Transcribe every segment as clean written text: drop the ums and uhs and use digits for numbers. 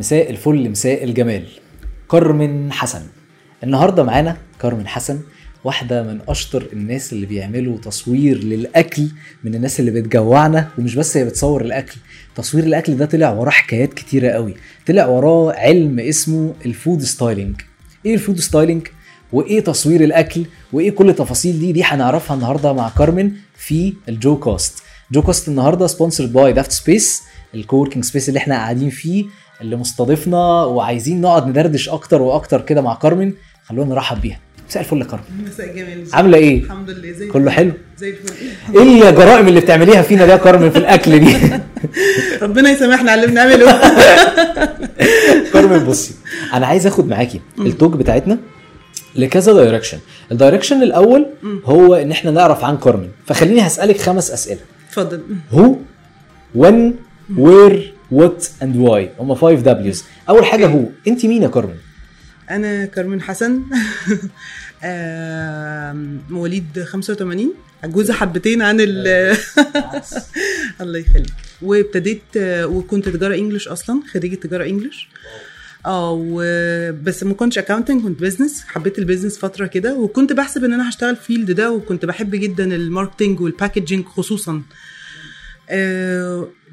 مساء الفل، مساء الجمال. كارمن حسن النهارده معانا. كارمن حسن واحده من اشطر الناس اللي بيعملوا تصوير للاكل، من الناس اللي بتجوعنا، ومش بس هي بتصور الاكل. تصوير الاكل ده طلع وراه حكايات كتيره قوي، طلع وراه علم اسمه الفود ستايلينج. ايه الفود ستايلينج وايه تصوير الاكل وايه كل التفاصيل دي هنعرفها النهارده مع كارمن في الجو كاست. جو كاست النهارده سبونسرد باي دافت سبيس، الكووركينج سبيس اللي احنا قاعدين فيه، اللي مستضيفنا وعايزين نقعد ندردش اكتر واكتر كده مع كارمن. خلونا نرحب بيها. مساء الفل يا كارمن. مساء جميل. عامله ايه؟ الحمد لله زي كله حلو زي الفل. ايه الجرائم اللي بتعمليها فينا دي يا كارمن في الاكل دي؟ ربنا يسامحنا على اللي بنعمله. كارمن بصي، انا عايز اخد معاكي التوك بتاعتنا لكذا دايركشن. الدايركشن الاول هو ان احنا نعرف عن كارمن، فخليني هسالك 5 اسئله. اتفضل. هو، وين، وير، وات، اند واي. هم 5 W's. اول حاجه هو، انت مين يا كارمن؟ انا كارمن حسن. مواليد 85، عجوزه حبتين عن ال الله يخليك. وابتديت وكنت تجاره انجلش، اصلا خريجه تجاره انجلش، بس ما كنتش اكاونتنج، كنت بزنس. حبيت البزنس فتره كده، وكنت بحسب ان انا هشتغل فيلد ده، وكنت بحب جدا الماركتنج والباكجينج خصوصا.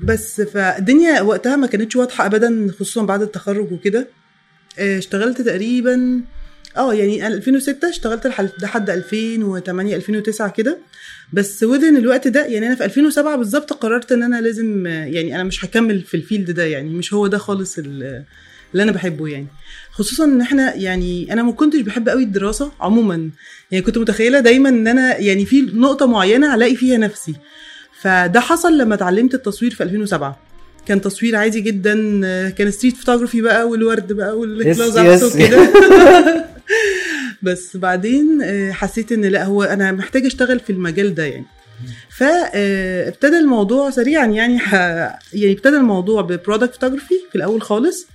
بس فالدنيا وقتها ما كانتش واضحه ابدا، خصوصا بعد التخرج وكده. اشتغلت تقريبا يعني 2006 اشتغلت لحد 2008 2009 كده. بس وذن الوقت ده، يعني انا في 2007 بالظبط قررت ان انا لازم، يعني انا مش هكمل في الفيلد ده، يعني مش هو ده خالص اللي انا بحبه. يعني خصوصا ان احنا، يعني انا ما كنتش بحب قوي الدراسه عموما، يعني كنت متخيله دايما ان انا يعني في نقطه معينه هلاقي فيها نفسي. فده حصل لما اتعلمت التصوير في 2007. كان تصوير عادي جدا، كان ستريت فوتوغرافي بقى، والورد بقى والكلاوز كده. بس بعدين حسيت ان لا، هو انا محتاجه اشتغل في المجال ده يعني. فابتدى الموضوع سريعا، يعني ابتدى الموضوع ببرودكت فوتوغرافي في الاول خالص.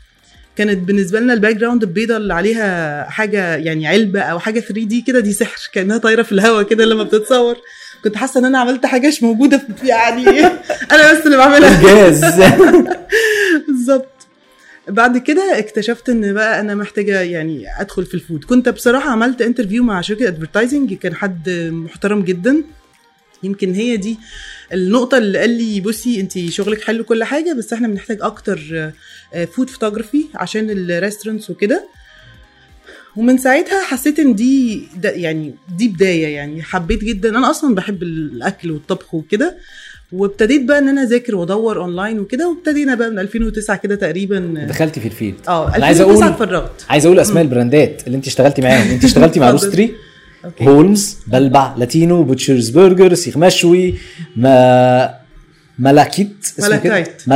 كانت بالنسبه لنا الباك جراوند البيضه اللي عليها حاجه، يعني علبه او حاجه 3D كده، دي سحر، كانها طايره في الهواء كده لما بتتصور. كنت حاسه ان انا عملت حاجه مش موجوده في، يعني انا بس اللي بعملها جاز. بالظبط. بعد كده اكتشفت ان بقى انا محتاجه يعني ادخل في الفود. كنت بصراحه عملت انترفيو مع شركه ادفرتايزنج، كان حد محترم جدا. يمكن هي دي النقطه اللي قال لي بصي انت شغلك حلو كل حاجه، بس احنا بنحتاج اكتر فود فوتوغرافي عشان الريستورنتس وكده. ومن ساعتها حسيت ان دي يعني دي بدايه، يعني حبيت جدا. انا اصلا بحب الاكل والطبخ وكده، وابتديت بقى ان انا اذاكر وادور اونلاين وكده. وابتدينا بقى من 2009 كده تقريبا دخلت في الفيلد. 2009 اتفرجت. عايز اقول اسماء البراندات اللي انت اشتغلتي معاهم. انت اشتغلتي مع روستري، هولمز، بلبع، لاتينو، بوتشرز برجر، سيخ مشوي، ملاكايت،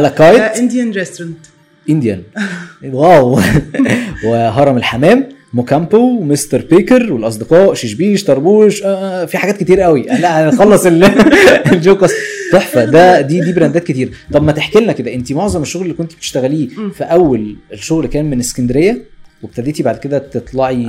انديان ريستورنت، انديان، واو، وهرم الحمام، موكامبو، مستر بيكر والاصدقاء، ششبيش، طربوش، في حاجات كتير قوي. لا هنخلص الجوكاس. تحفه. ده دي براندات كتير. طب ما تحكي لنا كده، انت معظم الشغل اللي كنت بتشتغليه في اول الشغل كان من اسكندريه، وابتديتي بعد كده تطلعي.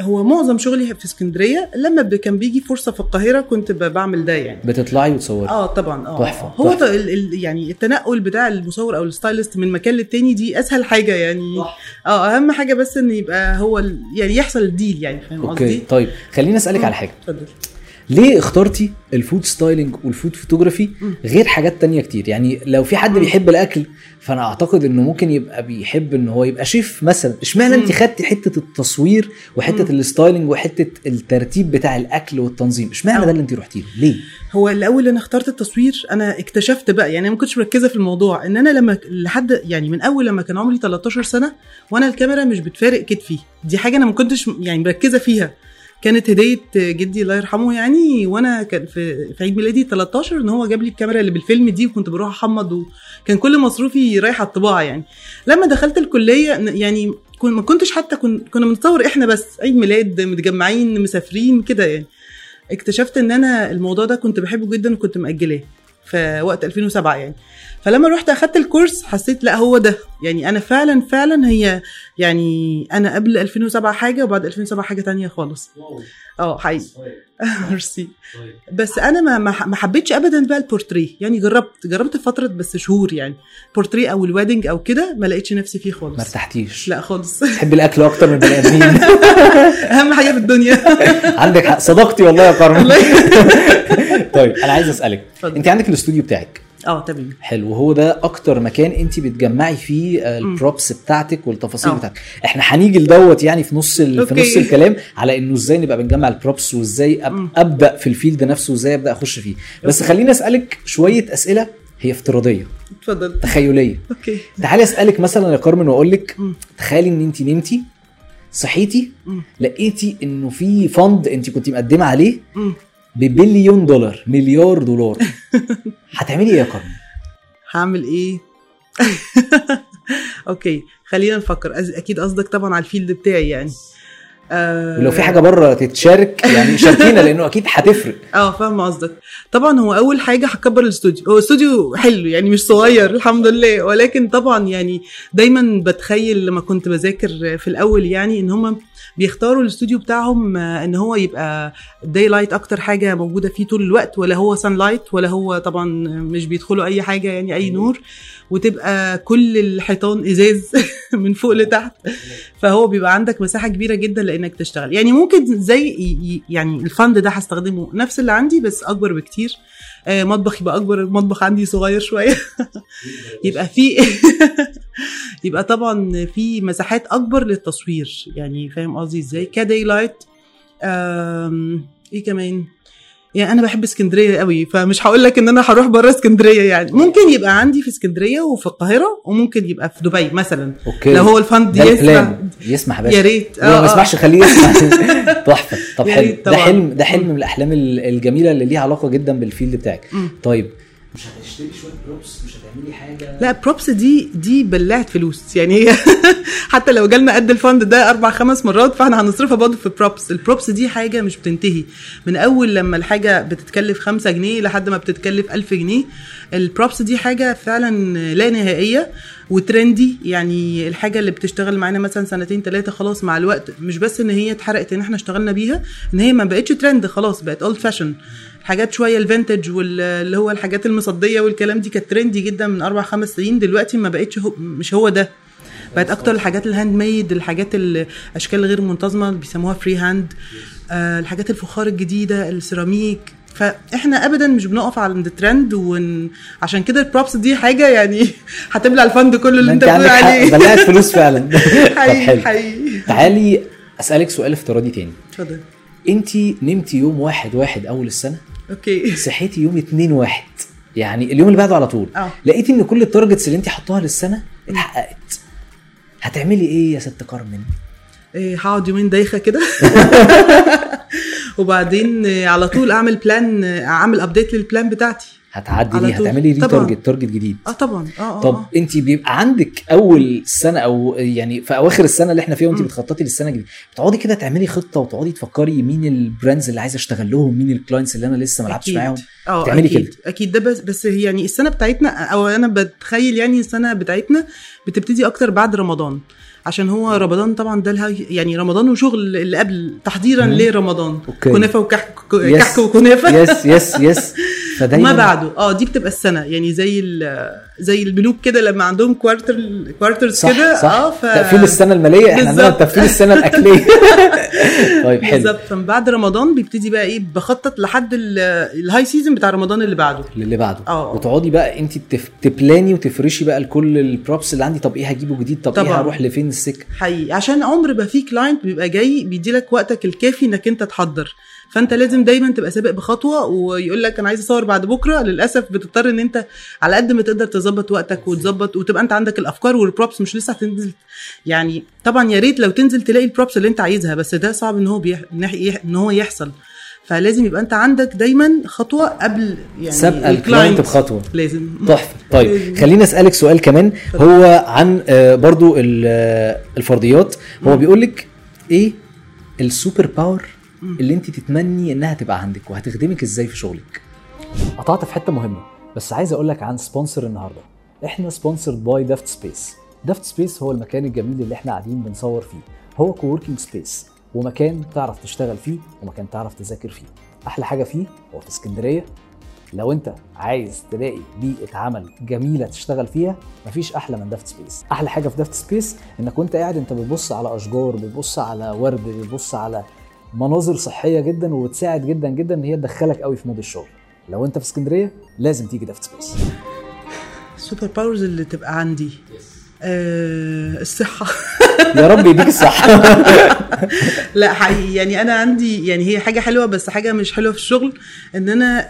هو معظم شغلي في اسكندريه. لما كان بيجي فرصه في القاهره كنت بعمل ده، يعني بتطلعي وتصوري. طبعا. تحفة. هو تحفة. يعني التنقل بتاع المصور او الستايلست من مكان للتاني دي اسهل حاجه، يعني صح. اهم حاجه بس ان يبقى هو يعني يحصل الديل، يعني فاهم قصدي. طيب خليني اسالك على حاجه. اتفضل. ليه اخترتي الفود ستايلينج والفود فوتوغرافي غير حاجات تانية كتير؟ يعني لو في حد بيحب الاكل فانا اعتقد انه ممكن يبقى بيحب ان هو يبقى شيف مثلا. اشمعنى انت خدتي حته التصوير وحته الستايلينج وحته الترتيب بتاع الاكل والتنظيم؟ اشمعنى ده اللي انت رحتي له ليه؟ هو الاول انا اخترت التصوير. انا اكتشفت بقى، يعني ما كنتش مركزه في الموضوع، ان انا لما لحد يعني من اول لما كان عمري 13 سنه وانا الكاميرا مش بتفارق كتفي. دي حاجه انا ما كنتش يعني مركزه فيها. كانت هديه جدي الله يرحمه، يعني وانا كان في عيد ميلادي 13 ان هو جاب لي الكاميرا اللي بالفيلم دي، وكنت بروح احمض، وكان كل مصروفي رايح على الطباعه. يعني لما دخلت الكليه، يعني ما كنتش حتى كنا بنتصور احنا بس، عيد ميلاد متجمعين مسافرين كده. يعني اكتشفت ان انا الموضوع ده كنت بحبه جدا وكنت مأجلاه في وقت 2007 يعني. فلما رحت اخدت الكورس حسيت لا، هو ده يعني انا فعلا فعلا هي يعني انا قبل 2007 حاجه وبعد 2007 حاجه تانية خالص. حقيقي. ميرسي. بس انا ما حبيتش ابدا بقى البورتري، يعني جربت فتره بس شهور يعني بورتري او الويدنج او كده، ما لقيتش نفسي فيه خالص، ما ارتحتيش. لا خالص. بتحبي الاكل اكتر من البني ادمين. اهم حاجه في الدنيا. عندك حق صدقتي والله يا كارمن. طيب انا عايز اسالك، انت عندك الاستوديو بتاعك؟ تمام. حلو. وهو ده اكتر مكان انت بتجمعي فيه البروبس بتاعتك والتفاصيل بتاعتك. احنا هنيجي لدوت يعني في نص الكلام على انه ازاي نبقى بنجمع البروبس وازاي ابدا في الفيلد نفسه وازاي ابدا اخش فيه. بس خليني اسالك شويه اسئله هي افتراضيه. اتفضل. تخيليه. اوكي. تعالي اسالك مثلا يا كارمن واقول لك تخيلي ان انت نمتي صحيتي لقيتي انه في فند انت كنت مقدمه عليه ببليون دولار، مليار دولار، هتعملي ايه يا كارمن؟ هعمل ايه؟ اوكي خلينا نفكر. اكيد قصدك طبعا على الفيلد بتاعي يعني. ولو في حاجه بره تتشارك يعني شاركينا لانه اكيد هتفرق. فاهم قصدك. طبعا هو اول حاجه هكبر الاستوديو. هو استوديو حلو يعني مش صغير الحمد لله، ولكن طبعا يعني دايما بتخيل لما كنت بذاكر في الاول يعني ان هم بيختاروا الاستوديو بتاعهم ان هو يبقى داي لايت اكتر حاجه موجوده فيه طول الوقت، ولا هو سان لايت، ولا هو طبعا مش بيدخلوا اي حاجه يعني اي نور، وتبقى كل الحيطان ازاز من فوق لتحت، فهو بيبقى عندك مساحه كبيره جدا لانك تشتغل. يعني ممكن زي يعني الفند ده هستخدمه نفس اللي عندي بس اكبر بكتير. مطبخ يبقى اكبر، المطبخ عندي صغير شويه. يبقى في يبقى طبعا في مساحات اكبر للتصوير، يعني فاهم قصدي ازاي كداي لايت. ايه كمان يعني انا بحب اسكندريه قوي، فمش هقول لك ان انا هروح بره اسكندريه. يعني ممكن يبقى عندي في اسكندريه وفي القاهره، وممكن يبقى في دبي مثلا. أوكي. لو هو الفند يسمح بس. يا ريت. ما يسمحش خليه يسمح. تحفه. طب حلو، ده حلم من الاحلام الجميله اللي ليها علاقه جدا بالفيلد بتاعك. طيب مش هتشتري شويه بروبس؟ مش هتعملي حاجه؟ لا بروبس دي بلعت فلوس يعني هي. حتى لو جالنا قد الفند ده 4-5 مرات فاحنا هنصرفها برضه في بروبس. البروبس دي حاجه مش بتنتهي، من اول لما الحاجه بتتكلف 5 جنيه لحد ما بتتكلف 1000 جنيه. البروبس دي حاجه فعلا لا نهائيه وترندي، يعني الحاجه اللي بتشتغل معانا مثلا 2-3 خلاص مع الوقت مش بس ان هي اتحرقت ان احنا اشتغلنا بيها، ان هي ما بقتش ترند خلاص، بقت اولد فاشن. حاجات شويه الفينتج واللي هو الحاجات المصديه والكلام دي كانت ترندي جدا من 4-5 سنين، دلوقتي ما بقتش مش هو ده، بقت اكتر الحاجات الهاند ميد، الحاجات الاشكال غير منتظمه بيسموها فري هاند، الحاجات الفخار الجديده، السيراميك. فاحنا ابدا مش بنقف على الترند، وعشان كده البروبس دي حاجه يعني هتبلع الفند كله اللي انت بتقول عليه. بلعت فلوس فعلا. حقيقي. تعالي اسالك سؤال افتراضي تاني. اتفضل. انت نمتي يوم 1/1 اول السنه. اوكي. صحيتي يوم 2/1 يعني اليوم اللي بعده على طول. لقيتي ان كل التارجتس اللي انت حطاها للسنه اتحققت، هتعملي ايه يا ست كارمن؟ هقعد يومين دايخه كده. وبعدين على طول اعمل بلان، اعمل ابديت للبلان بتاعتي. هتعدي ليه؟ هتعملي ريتارجت جديد. طبعا. طب انت بيبقى عندك اول السنه او يعني في اواخر السنه اللي احنا فيها وانت بتخططي للسنه الجديده، بتقعدي كده تعملي خطه وتقعدي تفكري مين البراندز اللي عايزه اشتغل لهم، مين الكلاينتس اللي انا لسه ما لعبتش معاهم، تعملي كده؟ اكيد. ده بس يعني السنه بتاعتنا، او انا بتخيل يعني السنه بتاعتنا بتبتدي اكتر بعد رمضان، عشان هو رمضان طبعا ده يعني رمضان وشغل اللي قبل تحضيرا لرمضان. كنافه وكحك وكنافه. يس ما بعده. دي بتبقى السنه يعني زي البنوك كده لما عندهم كوارترز كده. تقفيل السنه الماليه، احنا عندنا تقفيل السنه الاكليه. طيب حلو بالظبط. بعد رمضان بيبتدي بقى ايه، بخطط لحد الهاي سيزون بتاع رمضان اللي بعده. وتقعدي بقى انت تبلاني وتفرشي بقى كل البروبس اللي عندي. طب ايه هجيبه جديد، طب ايه هروح لفين السكه. حقيقي عشان عمر بقى في كلاينت بيبقى جاي بيديلك وقتك الكافي انك انت تحضر، فانت لازم دايما تبقى سابق بخطوه، ويقول لك انا عايز اصور بعد بكره. للاسف بتضطر ان انت على قد ما تقدر تظبط وقتك وتظبط، وتبقى انت عندك الافكار والبروبس مش لسه هتنزل. يعني طبعا يا ريت لو تنزل تلاقي البروبس اللي انت عايزها، بس ده صعب ان هو يحصل، فلازم يبقى انت عندك دايما خطوه قبل يعني سابقه الكلاينت بخطوه لازم. تحفه. طيب خليني اسالك سؤال كمان هو عن برضو الفرضيات. هو بيقول لك ايه السوبر باور اللي انت تتمني انها تبقى عندك وهتخدمك ازاي في شغلك؟ قطعت في حته مهمه بس عايز اقولك عن سبونسر النهارده. احنا سبونسرد باي دافت سبيس. دافت سبيس هو المكان الجميل اللي احنا قاعدين بنصور فيه، هو كووركينج سبيس ومكان تعرف تشتغل فيه ومكان تعرف تذاكر فيه. احلى حاجه فيه هو في اسكندريه. لو انت عايز تلاقي بيئه عمل جميله تشتغل فيها مفيش احلى من دافت سبيس. احلى حاجه في دافت سبيس انك وانت قاعد انت بتبص على اشجار، بتبص على ورد، بتبص على مناظر صحيه جدا وتساعد جدا جدا ان هي تدخلك قوي في مود الشغل. لو انت في اسكندريه لازم تيجي دافت سبيس. السوبر باورز اللي تبقى عندي الصحه. يا رب يديك الصحه. لا حقيقي يعني انا عندي يعني هي حاجه حلوه بس حاجه مش حلوه في الشغل ان انا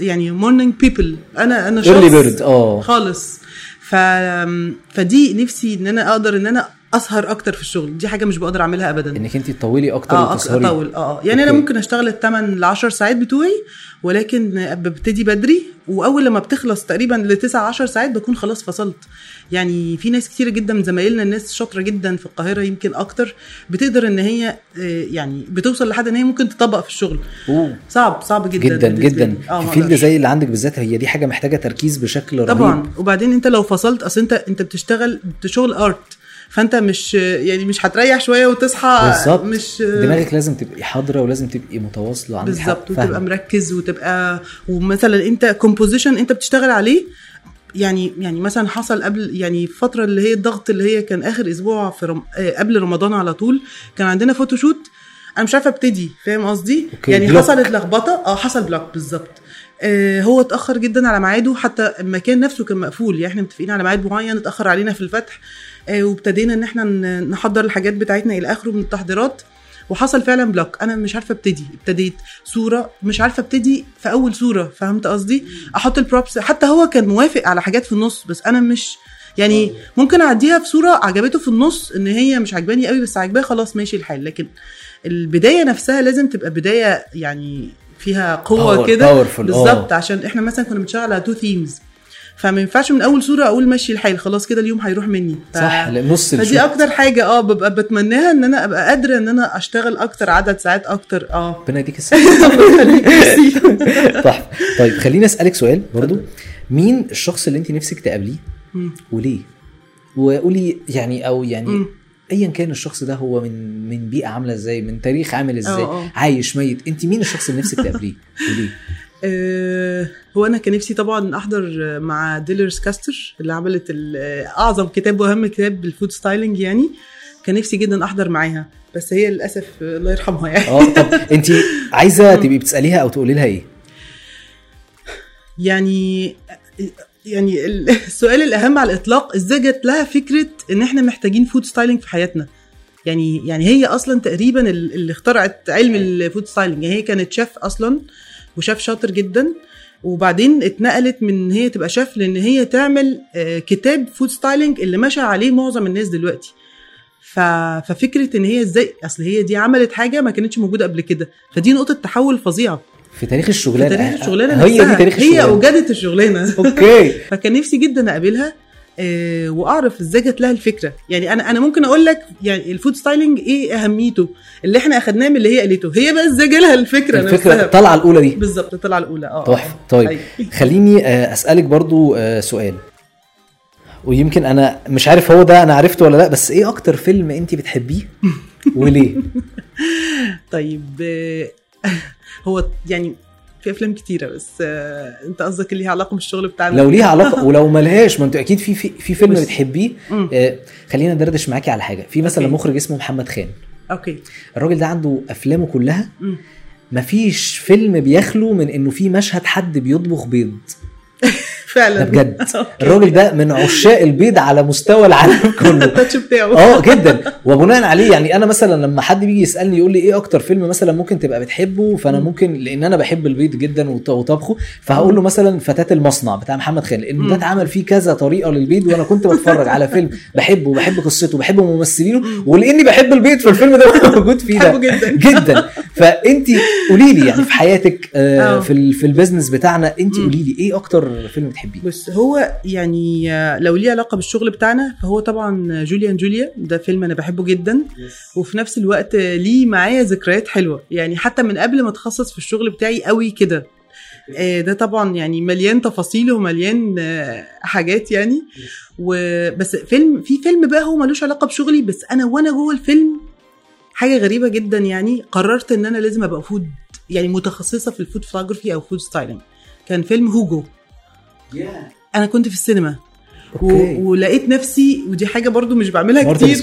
يعني مورنينج بيبل. انا شخص خالص فدي نفسي ان انا اقدر ان انا اسهر اكتر في الشغل. دي حاجه مش بقدر اعملها ابدا انك انت تطولي اكتر وتسهري. يعني أوكي. انا ممكن اشتغل الثمان ل10 ساعات بتوعي ولكن ببتدي بدري واول لما بتخلص تقريبا ل9-10 ساعات بكون خلاص فصلت. يعني في ناس كتير جدا من زمايلنا الناس شاطره جدا في القاهره يمكن اكتر بتقدر ان هي يعني بتوصل لحد ان هي ممكن تطبق في الشغل. صعب جدا الفيلد زي اللي عندك بالذات هي دي حاجه محتاجه تركيز بشكل رهيب طبعا. وبعدين انت لو فصلت اصل انت بتشتغل شغل ارت فانت مش هتريح شويه وتصحى بالزبط. مش دماغك لازم تبقي حاضره ولازم تبقي متواصله عن الحاجه بالظبط وتبقى مركز وتبقى ومثلا انت كومبوزيشن انت بتشتغل عليه. يعني مثلا حصل قبل يعني الفتره اللي هي الضغط اللي هي كان اخر اسبوع في قبل رمضان على طول كان عندنا فوتوشوت انا مش عارفه ابتدي فاهم قصدي يعني بلوك. حصلت لخبطه حصل بلوك بالظبط. هو اتاخر جدا على ميعاده حتى المكان نفسه كان مقفول يعني احنا متفقين على ميعاد معين اتاخر علينا في الفتح وابتدينا ان احنا نحضر الحاجات بتاعتنا الى اخره من التحضيرات وحصل فعلا بلوك. انا مش عارفه ابتدي ابتديت صوره مش عارفه ابتدي في اول صوره فهمت قصدي احط البروبس حتى هو كان موافق على حاجات في النص بس انا مش يعني ممكن اعديها في صوره عجبته في النص ان هي مش عجباني قوي بس عجباه خلاص ماشي الحال. لكن البدايه نفسها لازم تبقى بدايه يعني فيها قوه كده بالظبط عشان احنا مثلا كنا بنشتغل على 2 themes فما ينفعش من اول صوره اقول ماشي الحال خلاص كده اليوم هيروح مني صح نص. فدي اكتر حاجه ببقى بتمناها ان انا ابقى قادره ان انا اشتغل اكتر عدد ساعات اكتر. بناديك الصح. طيب خليني اسالك سؤال برضو. مين الشخص اللي انت نفسك تقابليه وليه؟ وقولي يعني او يعني ايا كان الشخص ده هو من بيئه عامله ازاي، من تاريخ عامل ازاي، عايش ميت، انت مين الشخص اللي نفسك تقابليه وليه؟ هو انا كان نفسي طبعا احضر مع ديليرز كاستر اللي عملت اعظم كتاب واهم كتاب بالفود ستايلينج. يعني كان نفسي جدا احضر معاها بس هي للاسف الله يرحمها يعني. طب انت عايزه تبقي بتساليها او تقولي لها ايه؟ يعني السؤال الاهم على الاطلاق ازاي جت لها فكره ان احنا محتاجين فود ستايلينج في حياتنا. يعني هي اصلا تقريبا اللي اخترعت علم الفود ستايلينج. هي كانت شيف اصلا وشيف شاطر جدا وبعدين اتنقلت من هي تبقى شيف لان هي تعمل كتاب فود ستايلينج اللي ماشي عليه معظم الناس دلوقتي. ففكره ان هي ازاي اصل هي دي عملت حاجه ما كانتش موجوده قبل كده فدي نقطه تحول فظيعه في تاريخ الشغلانه. هي اوجدت الشغلانه. اوكي. فكان نفسي جدا اقابلها واعرف ازاي جت لها الفكره. يعني انا ممكن اقول لك يعني الفود ستايلينج ايه اهميته اللي احنا اخدناه من اللي هي قالته. هي بقى ازاي جالها الفكره الطلعه الاولى دي بالظبط. الطلعه الاولى تحفه. طيب خليني اسالك برضو سؤال ويمكن انا مش عارف هو ده انا عرفته ولا لا بس ايه اكتر فيلم انت بتحبيه وليه؟ طيب هو يعني في افلام كتيره بس انت قصدك اللي ليها علاقه بالشغل بتاعنا. لو ليها علاقه ولو ملهاش ما انت اكيد في فيلم بتحبيه. خلينا ندردش معاكي على حاجه. في مثلا مخرج اسمه محمد خان. اوكي. الراجل ده عنده افلامه كلها مفيش فيلم بيخلو من انه في مشهد حد بيطبخ بيض. فعلا بجد الراجل ده من عشاق البيض على مستوى العالم كله. التاتش بتاعه جدا وبناء عليه يعني انا مثلا لما حد بيجي يسالني يقول لي ايه اكتر فيلم مثلا ممكن تبقى بتحبه فانا ممكن لان انا بحب البيض جدا وطبخه فهقول له مثلا فتاة المصنع بتاع محمد خان لانه ده اتعمل فيه كذا طريقه للبيض وانا كنت بتفرج على فيلم بحبه وبحب قصته وبحب ممثلينه ولاني بحب البيض فالفيلم ده موجود فيه ده جدا. فانت قولي لي يعني في حياتك في البيزنس بتاعنا انت قولي لي ايه اكتر فيلم بتحبيه؟ بس هو يعني لو ليه علاقه بالشغل بتاعنا فهو طبعا جوليا ده فيلم انا بحبه جدا. وفي نفس الوقت ليه معايا ذكريات حلوه يعني حتى من قبل ما اتخصص في الشغل بتاعي قوي كده. ده طبعا يعني مليان تفاصيل ومليان حاجات يعني. وبس فيلم في فيلم بقى هو ملوش علاقه بشغلي، بس انا وانا جوه الفيلم حاجه غريبه جدا يعني، قررت ان انا لازم ابقى فود يعني متخصصه في الفود فوتوغرافي او فود ستايلينج. كان فيلم هوجو، انا كنت في السينما ولقيت نفسي، ودي حاجه برضو مش بعملها كتير،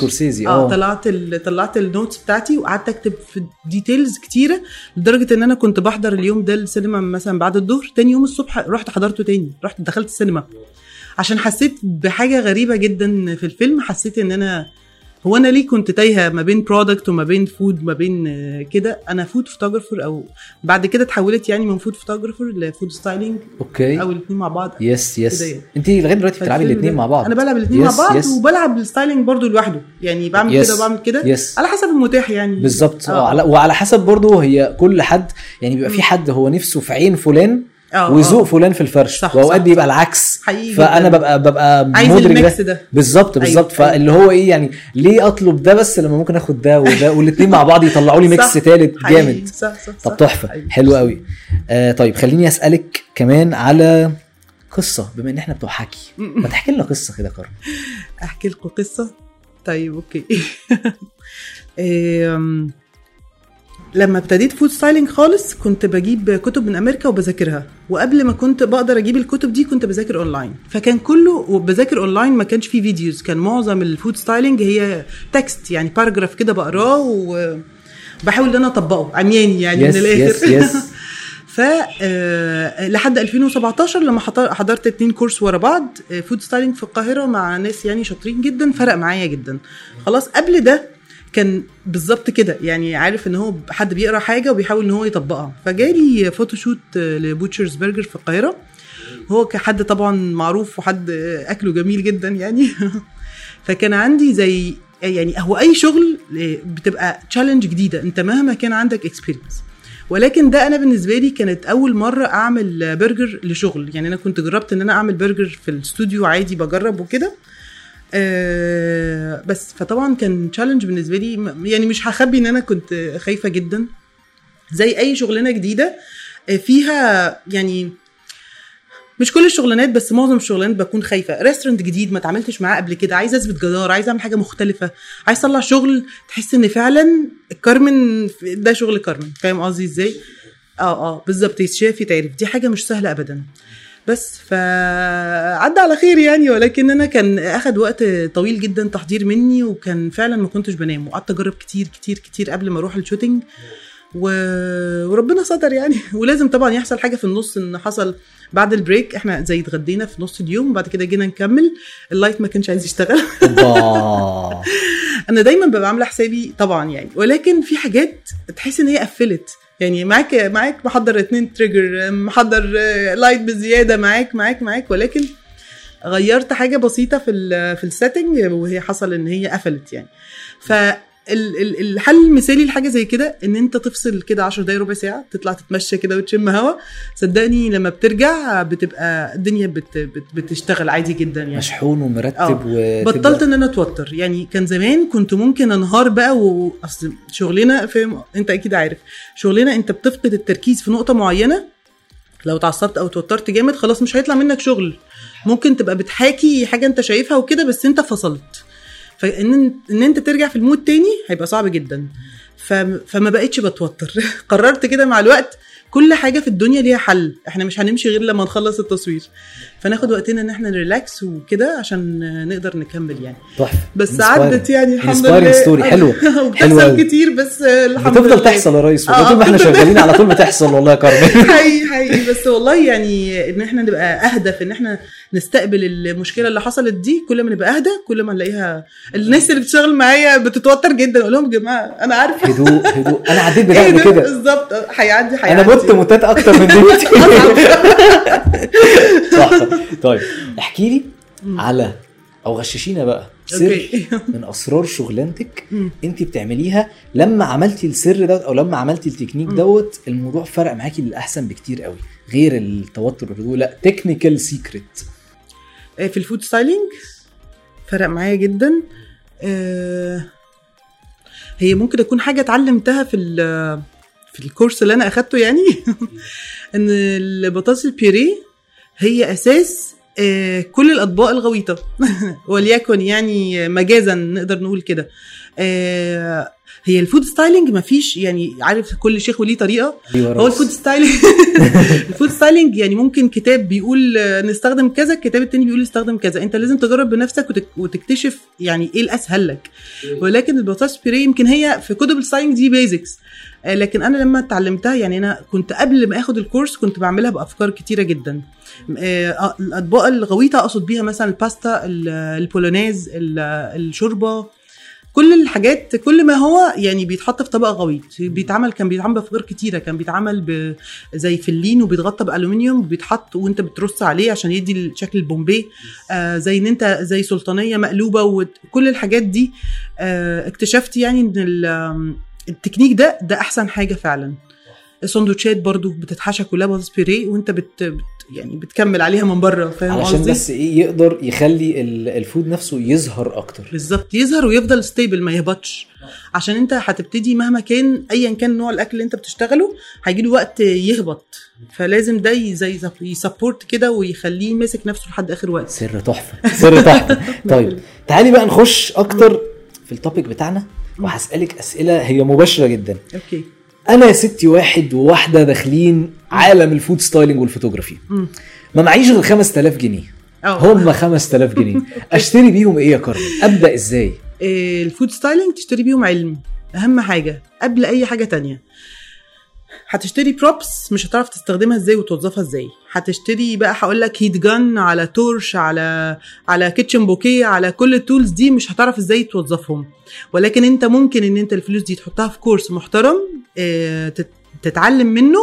طلعت النوتس بتاعتي وقعدت اكتب في ديتيلز كتيره، لدرجه ان انا كنت بحضر اليوم ده السينما مثلا بعد الظهر، تاني يوم الصبح رحت حضرته تاني، رحت دخلت السينما عشان حسيت بحاجه غريبه جدا في الفيلم. حسيت ان انا هو انا ليه كنت تايهه ما بين برودكت وما بين فود ما بين كده. انا فود فوتوغرافر، او بعد كده تحولت يعني من فود فوتوغرافر لفود ستايلينج، او الاثنين مع بعض. يس انت لغايه دلوقتي بتلعبي الاثنين مع بعض؟ انا بلعب الاثنين مع بعض، وبلعب الستايلينج برضو لوحده يعني، بعمل كده وبعمل كده على حسب المتاح يعني. بالظبط وعلى حسب برضو هي كل حد يعني، بيبقى في حد هو نفسه في عين فلان ويزوق فلان في الفرش، واوقات بيبقى العكس، فانا ببقى مدرك ده. بالظبط فاللي هو ايه يعني، ليه اطلب ده بس لما ممكن اخد ده وده والاثنين مع بعض يطلعوا لي ميكس ثالث جامد. طب تحفه، حلو قوي. طيب خليني اسالك كمان على قصه، بما ان احنا بتوع حكي، ما تحكي لنا قصه كده كارم. احكي لكم قصه؟ طيب اوكي. لما ابتديت فود ستايلينج خالص كنت بجيب كتب من امريكا وبذاكرها، وقبل ما كنت بقدر اجيب الكتب دي كنت بذاكر اونلاين، فكان كله وبذاكر اونلاين، ما كانش فيه فيديوز، كان معظم الفود ستايلينج هي تكست يعني، باراجراف كده بقراه وبحاول ان انا اطبقه عمياني يعني من الاخر. ف لحد 2017 لما حضرت 2 كورس ورا بعض فود ستايلينج في القاهره مع ناس يعني شاطرين جدا، فرق معايا جدا. خلاص قبل ده كان بالظبط كده يعني، عارف ان هو حد بيقرا حاجه وبيحاول ان هو يطبقها. فجالي فوتوشوت لبوتشرز برجر في القاهره، هو كحد طبعا معروف وحد اكله جميل جدا يعني. فكان عندي زي يعني، هو اي شغل بتبقى تشالنج جديده انت مهما كان عندك اكسبيرينس، ولكن ده انا بالنسبه لي كانت اول مره اعمل برجر لشغل يعني. انا كنت جربت ان انا اعمل برجر في الاستوديو عادي بجرب وكده بس، فطبعا كان تشالنج بالنسبه لي يعني، مش هخبي ان انا كنت خايفه جدا زي اي شغلانه جديده فيها يعني. مش كل الشغلانات بس معظم الشغلانات بكون خايفه، ريستورانت جديد ما تعاملتش معاه قبل كده، عايزه اثبت جدار، عايزه اعمل حاجه مختلفه، عايزه اطلع شغل تحس ان فعلا كارمن ده شغل كارمن، فاهم قصدي ازاي؟ بالظبط، يتشاف يتعرف، دي حاجه مش سهله ابدا. بس فعدى على خير يعني، ولكن انا كان اخد وقت طويل جدا تحضير مني، وكان فعلا ما كنتش بنام، وقعدت اجرب كتير كتير كتير قبل ما اروح الشوتينج وربنا ستر يعني. ولازم طبعا يحصل حاجه في النص، ان حصل بعد البريك احنا زي اتغدينا في نص اليوم، وبعد كده جينا نكمل، اللايت ما كانش عايز يشتغل. انا دايما ببقى عامله حسابي طبعا يعني، ولكن في حاجات تحس ان هي قفلت يعني، معاك محضر 2 تريجر، محضر لايت بزياده، معاك ولكن غيرت حاجه بسيطه في السيتنج، وهي حصل ان هي قفلت يعني. فالحل المثالي لحاجه زي كده ان انت تفصل كده 10 دقايق ربع ساعه، تطلع تتمشى كده وتشم هوا، صدقني لما بترجع بتبقى الدنيا بتشتغل عادي جدا يعني، مشحون ومرتب بطلت ان انا اتوتر يعني. كان زمان كنت ممكن انهار بقى، واصل شغلنا فاهم انت اكيد عارف شغلنا، انت بتفقد التركيز في نقطه معينه، لو اتعصبت او توترت جامد خلاص مش هيطلع منك شغل، ممكن تبقى بتحاكي حاجه انت شايفها وكده بس انت فصلت، فان انت ترجع في المود تاني هيبقى صعب جدا. فما بقتش بتوتر. قررت كده مع الوقت كل حاجه في الدنيا ليها حل، احنا مش هنمشي غير لما نخلص التصوير، فناخد وقتنا ان احنا نريلاكس وكده عشان نقدر نكمل يعني. تحفه، بس عدت يعني الحمد لله. ستوري حلوه كتير، بس الحمد لله بتفضل تحصل يا ريس، طول احنا شغالين على طول بتحصل. والله يا كارمن حقيقي بس والله يعني، ان احنا نبقى اهدى في ان احنا نستقبل المشكله اللي حصلت دي، كل ما نبقى اهدى كل ما نلاقيها. الناس اللي بتشتغل معايا بتتوتر جدا، اقول لهم يا جماعه انا عارفه هدوء، انا عديت بجد كده بالظبط، هيعدي انا بوت متات اكتر من دي. طيب احكي لي على، او غششينا بقى سر من اسرار شغلانتك انت بتعمليها، لما عملتي السر ده او لما عملتي التكنيك دوت الموضوع فرق معاكي للاحسن بكتير قوي، غير التوتر والهدوء. لا تكنيكال سيكريت في الفود ستايلينج فرق معايا جدا. هي ممكن تكون حاجه اتعلمتها في الكورس اللي انا اخدته يعني. ان البطاطس البيوريه هي اساس كل الاطباق الغويطه وليكن يعني مجازا نقدر نقول كده. هي الفود ستايلنج مفيش يعني عارف كل شيخ وليه طريقه. هو الفود ستايلنج الفود ستايلنج يعني ممكن كتاب بيقول نستخدم كذا، الكتاب التاني بيقول نستخدم كذا، انت لازم تجرب بنفسك وتكتشف يعني ايه الاسهل لك. ولكن البطاطس بيري يمكن هي في كتب الستايلنج دي بيزكس، لكن انا لما اتعلمتها يعني انا كنت قبل ما اخد الكورس كنت بعملها بافكار كتيره جدا. الاطباق الغويطه اقصد بيها مثلا الباستا، البولونيز، الشوربه، كل الحاجات كل ما هو يعني بيتحط في طبق غويط بيتعمل، كان بيتعمل بافكار كتيره، كان بيتعمل زي فلين وبيتغطى بالومنيوم وبيتحط وانت بترص عليه عشان يدي الشكل البومبي، زي ان انت زي سلطانيه مقلوبه وكل الحاجات دي. اكتشفت يعني ان التكنيك ده احسن حاجه فعلا. السندوتشات برضو بتتحشى كلها بطاطس بيريه وانت يعني بتكمل عليها من بره، فاهم قصدي؟ عشان بس ايه يقدر يخلي الفود نفسه يظهر اكتر. بالظبط، يظهر ويفضل ستيبل ما يهبطش، عشان انت هتبتدي مهما كان ايا كان نوع الاكل اللي انت بتشتغله هيجي له وقت يهبط، فلازم ده زي يسبورت كده ويخليه ماسك نفسه لحد اخر وقت. سر تحفه، سر تحفه. طيب تعالي بقى نخش اكتر في التوبيك بتاعنا، وهسالك اسئله هي مباشره جدا. اوكي. انا يا ستي واحد وواحده داخلين عالم الفود ستايلنج والفوتوغرافي، ما معيش غير 5000 جنيه، هم 5000 جنيه، اشتري بيهم ايه يا كارمن؟ ابدا ازاي؟ الفود ستايلنج تشتري بيهم علم، اهم حاجه قبل اي حاجه تانية. هتشتري بروبس مش هتعرف تستخدمها ازاي وتوظفها ازاي، هتشتري بقى هقول لك هيت جن على تورش على كيتشن بوكيه على كل التولز دي مش هتعرف ازاي توظفهم. ولكن انت ممكن ان انت الفلوس دي تحطها في كورس محترم تتعلم منه،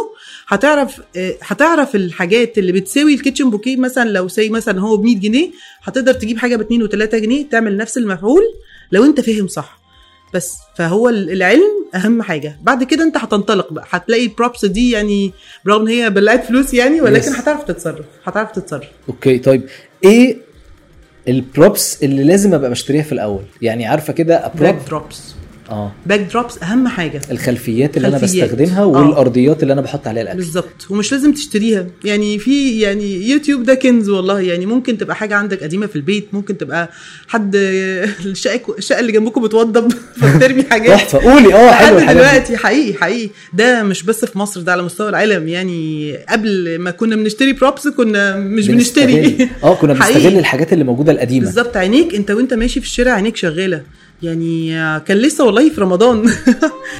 هتعرف الحاجات اللي بتساوي الكيتشن بوكيه مثلا لو ساي مثلا هو ب100 جنيه، هتقدر تجيب حاجه ب2 و3 جنيه تعمل نفس المفعول لو انت فاهم صح. بس فهو العلم اهم حاجه. بعد كده انت هتنطلق بقى، هتلاقي البروبس دي يعني برغم هي بلعت فلوس يعني، ولكن هتعرف تتصرف. اوكي طيب ايه البروبس اللي لازم ابقى بشتريها في الاول؟ يعني عارفه كده بروبس باك دروبس اهم حاجه، الخلفيات اللي انا بستخدمها والارضيات اللي انا بحط عليها الاكل. بالظبط، ومش لازم تشتريها يعني، في يعني يوتيوب ده كنز والله، يعني ممكن تبقى حاجه عندك قديمه في البيت، ممكن تبقى حد الشقه اللي جنبكم بتوضب فترمي حاجات قولي حلو دلوقتي حقيقي ده مش بس في مصر، ده على مستوى العالم. يعني قبل ما كنا بنشتري بروبس كنا مش بنشتري كنا بنستغل الحاجات اللي موجوده القديمه. بالظبط، عينيك انت وانت ماشي في الشارع عينيك شغاله، يعني كان لسه والله في رمضان.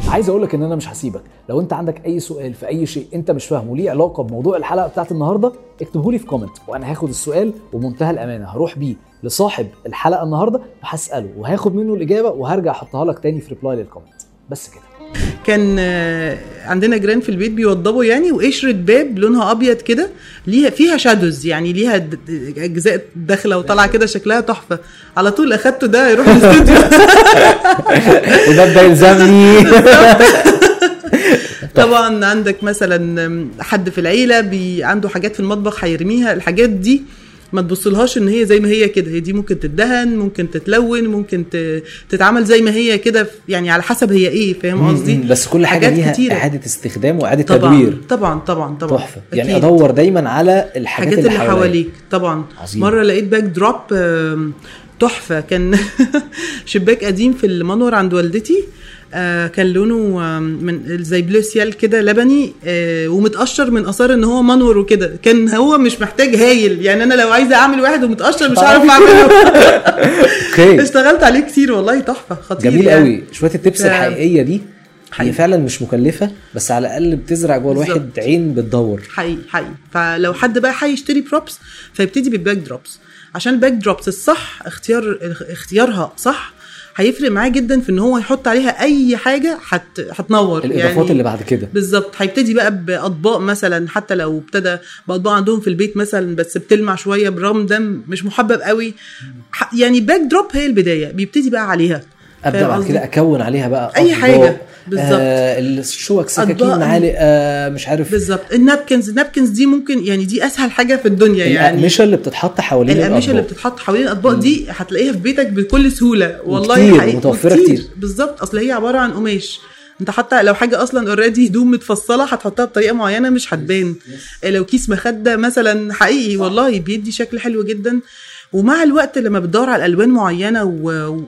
عايز اقولك ان انا مش هسيبك، لو انت عندك اي سؤال في اي شيء انت مش فاهمه ليه علاقه بموضوع الحلقه بتاعت النهارده اكتبه لي في كومنت، وانا هاخد السؤال ومنتهى الامانه هروح بيه لصاحب الحلقه النهارده وهساله وهاخد منه الاجابه وهرجع احطها لك تاني في ريبلاي للكومنت. بس كده. كان عندنا جيران في البيت بيوضبوا يعني، وقشرة باب لونها ابيض كده ليها فيها شادوز يعني ليها اجزاء داخله وطالعه كده شكلها تحفه. على طول اخدته ده يروح الاستوديو وده يلزمني. طبعا عندك مثلا حد في العيله عنده حاجات في المطبخ هيرميها، الحاجات دي ما تبصلهاش ان هي زي ما هي كده، هي دي ممكن تدهن، ممكن تتلون، ممكن تتعمل زي ما هي كده يعني على حسب هي ايه، فاهم قصدي؟ بس كل حاجه ليها اعاده استخدام واعاده تدوير. طبعا طبعا طبعا تحفة. يعني ادور دايما على الحاجات اللي حواليك. طبعا عظيم. مره لقيت باك دروب تحفه، كان شباك قديم في المنور عند والدتي، كان لونه من زي بلو سيال كده لبني، ومتقشر من اثار ان هو منور وكده، كان هو مش محتاج هايل يعني، انا لو عايزه اعمل واحد ومتقشر مش عارف اعمله. اشتغلت عليه كتير والله، تحفه خطير جميل قوي يعني. شويه التبس الحقيقيه دي هي فعلا مش مكلفه، بس على الاقل بتزرع جوه الواحد عين بتدور حقيقي. فلو حد بقى هيشتري بروبس فيبتدي بالباك دروبس، عشان الباك دروبس الصح اختيارها صح هيفرق معاه جدا في ان هو يحط عليها اي حاجه هتنور الاضافات يعني اللي بعد كده. بالظبط، هيبتدي بقى باطباق مثلا، حتى لو ابتدى باطباق عندهم في البيت مثلا بس بتلمع شويه برغم ده مش محبب قوي يعني، باك دروب هي البدايه بيبتدي بقى عليها، ابدا بعد كده اكون عليها بقى اي حاجه. بالظبط، الشوك، سكاكين، معالق، مش عارف. بالظبط، النابكنز دي ممكن يعني دي اسهل حاجه في الدنيا يعني، القماشه اللي بتتحط حوالين الاطباق دي هتلاقيها في بيتك بكل سهوله والله، متوفره كتير. بالظبط، اصل هي عباره عن قماش انت حتى لو حاجه اصلا اوريدي هدوم متفصله هتحطها بطريقه معينه مش هتبان. لو كيس مخده مثلا حقيقي والله بيدي شكل حلو جدا. ومع الوقت لما بتدور على الوان معينه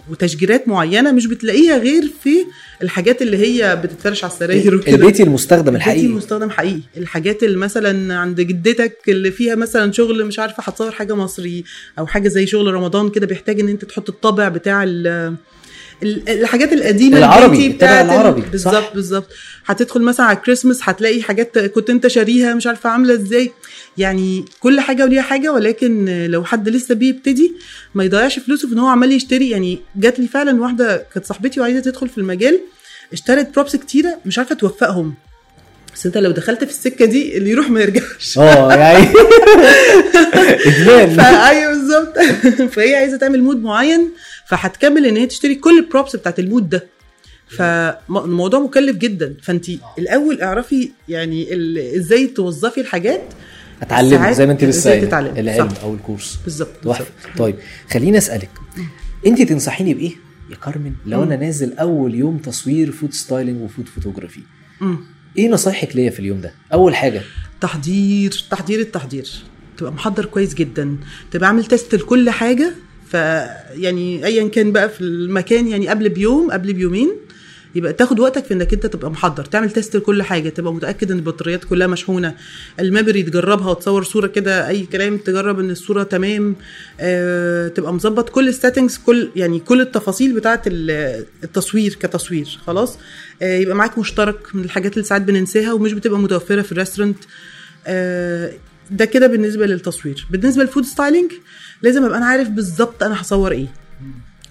وتشجيرات معينه مش بتلاقيها غير في الحاجات اللي هي بتتفرش على السراير وكده. البيتي المستخدم الحقيقي، البيتي المستخدم حقيقي. الحاجات اللي مثلا عند جدتك اللي فيها مثلا شغل مش عارفه هتصور حاجه مصري او حاجه زي شغل رمضان كده بيحتاج ان انت تحط الطابع بتاع الحاجات القديمه العربي بتاع العربي بالظبط بالظبط. هتدخل مثلا على الكريسماس هتلاقي حاجات كنت انت شاريها مش عارفه عامله ازاي. يعني كل حاجه وليها حاجه. ولكن لو حد لسه بيبتدي ما يضيعش فلوسه في ان هو عمال يشتري. يعني جات لي فعلا واحده كانت صاحبتي وعايزه تدخل في المجال، اشترت بروبس كتيره مش عارفه توفقهم. بس انت لو دخلت في السكه دي اللي يروح ما يرجعش. يعني ادمان. ايوه بالظبط. فهي عايزه تعمل مود معين فهتكمل ان هي تشتري كل البروبس بتاعت المود ده. فالموضوع مكلف جدا. فانت الاول اعرفي يعني ازاي توظفي الحاجات. هتعلمي زي ما انت لسه قايله العلم او الكورس بالظبط. طيب خليني اسالك، انت تنصحيني بايه يا كارمن لو انا نازل اول يوم تصوير فود ستايلينج وفود فوتوغرافي؟ ايه نصايحك ليا في اليوم ده؟ اول حاجه تحضير. التحضير تبقى محضر كويس جدا، تبقى عامل تيست لكل حاجه. فيعني ايا كان بقى في المكان، يعني قبل بيوم قبل بيومين يبقى تاخد وقتك في انك انت تبقى محضر، تعمل تيست لكل حاجه، تبقى متاكد ان البطاريات كلها مشحونه، الميموري تجربها وتصور صوره كده اي كلام تجرب ان الصوره تمام. تبقى مظبط كل السيتنجز، كل يعني كل التفاصيل بتاعه التصوير كتصوير خلاص. يبقى معاك مشترك من الحاجات اللي ساعات بننساها ومش بتبقى متوفره في الريستورانت. ده كده بالنسبه للتصوير. بالنسبه للفود ستايلينج لازم ابقى انا عارف بالظبط انا هصور ايه،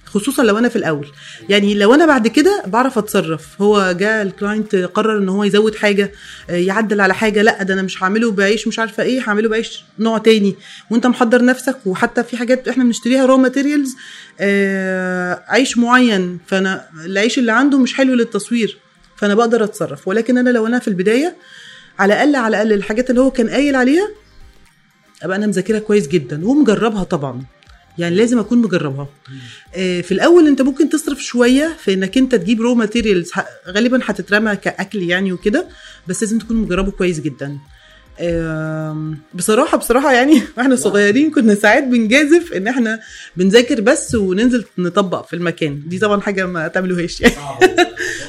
خصوصا لو انا في الاول. يعني لو انا بعد كده بعرف اتصرف، هو جاء الكلاينت قرر ان هو يزود حاجه، يعدل على حاجه، لا ده انا مش هعمله بعيش مش عارفه ايه، هعمله بعيش نوع تاني، وانت محضر نفسك. وحتى في حاجات احنا بنشتريها رو ماتيريالز، عيش معين، فانا العيش اللي عنده مش حلو للتصوير، فانا بقدر اتصرف. ولكن انا لو انا في البدايه على الاقل على الاقل الحاجات اللي هو كان قايل عليها ابقى انا مذاكرها كويس جدا ومجربها. طبعا يعني لازم اكون مجربها. في الاول انت ممكن تصرف شويه في انك انت تجيب رو ماتيريالز غالبا هتترمى كاكل يعني وكده، بس لازم تكون مجربه كويس جدا. بصراحه يعني واحنا صغيرين كنا ساعات بنجازف ان احنا بنذاكر بس وننزل نطبق في المكان. دي طبعا حاجه ما تعملوهاش يعني.